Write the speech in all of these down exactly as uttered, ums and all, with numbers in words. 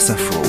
Sciences Info.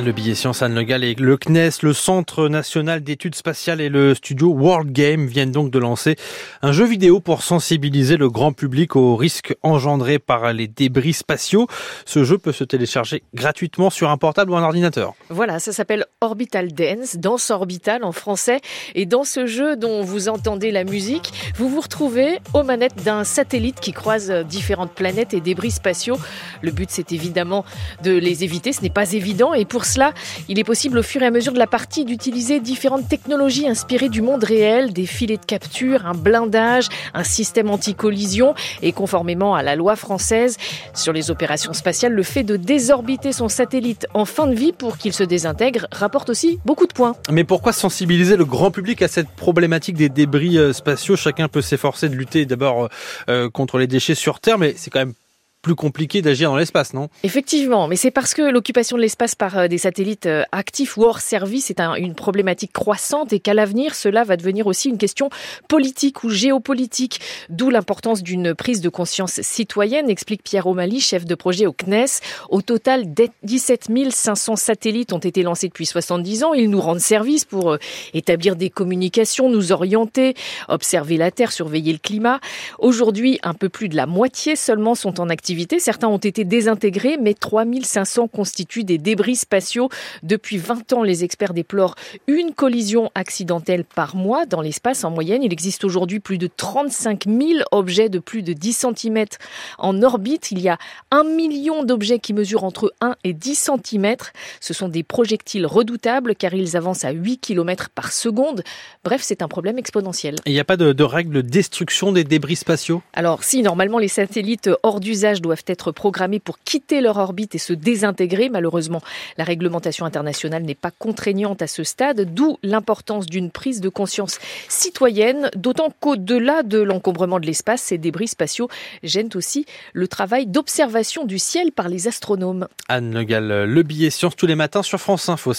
Le billet Science Anne Le Gall et le C N E S, le Centre National d'Études Spatiales et le studio World Game viennent donc de lancer un jeu vidéo pour sensibiliser le grand public aux risques engendrés par les débris spatiaux. Ce jeu peut se télécharger gratuitement sur un portable ou un ordinateur. Voilà, ça s'appelle Orbital Dance, danse orbitale en français. Et dans ce jeu dont vous entendez la musique, vous vous retrouvez aux manettes d'un satellite qui croise différentes planètes et débris spatiaux. Le but, c'est évidemment de les éviter. Ce n'est pas évident et pour cela, il est possible au fur et à mesure de la partie d'utiliser différentes technologies inspirées du monde réel, des filets de capture, un blindage, un système anti-collision et conformément à la loi française sur les opérations spatiales, le fait de désorbiter son satellite en fin de vie pour qu'il se désintègre rapporte aussi beaucoup de points. Mais pourquoi sensibiliser le grand public à cette problématique des débris spatiaux ? Chacun peut s'efforcer de lutter d'abord euh, contre les déchets sur Terre, mais c'est quand même plus compliqué d'agir dans l'espace, non ? Effectivement, mais c'est parce que l'occupation de l'espace par des satellites actifs ou hors service est un, une problématique croissante et qu'à l'avenir, cela va devenir aussi une question politique ou géopolitique, d'où l'importance d'une prise de conscience citoyenne, explique Pierre O'Malley, chef de projet au C N E S. Au total, dix-sept mille cinq cents satellites ont été lancés depuis soixante-dix ans. Ils nous rendent service pour établir des communications, nous orienter, observer la Terre, surveiller le climat. Aujourd'hui, un peu plus de la moitié seulement sont en activité. Certains ont été désintégrés, mais trois mille cinq cents constituent des débris spatiaux. Depuis vingt ans, les experts déplorent une collision accidentelle par mois dans l'espace en moyenne. Il existe aujourd'hui plus de trente-cinq mille objets de plus de dix centimètres en orbite. Il y a un million d'objets qui mesurent entre un et dix centimètres. Ce sont des projectiles redoutables car ils avancent à huit kilomètres par seconde. Bref, c'est un problème exponentiel. Il n'y a pas de, de règle de destruction des débris spatiaux ? Alors si, normalement, les satellites hors d'usage doivent être programmés pour quitter leur orbite et se désintégrer. Malheureusement, la réglementation internationale n'est pas contraignante à ce stade, d'où l'importance d'une prise de conscience citoyenne, d'autant qu'au-delà de l'encombrement de l'espace, ces débris spatiaux gênent aussi le travail d'observation du ciel par les astronomes. Anne Le Gall, le billet science tous les matins sur France Info.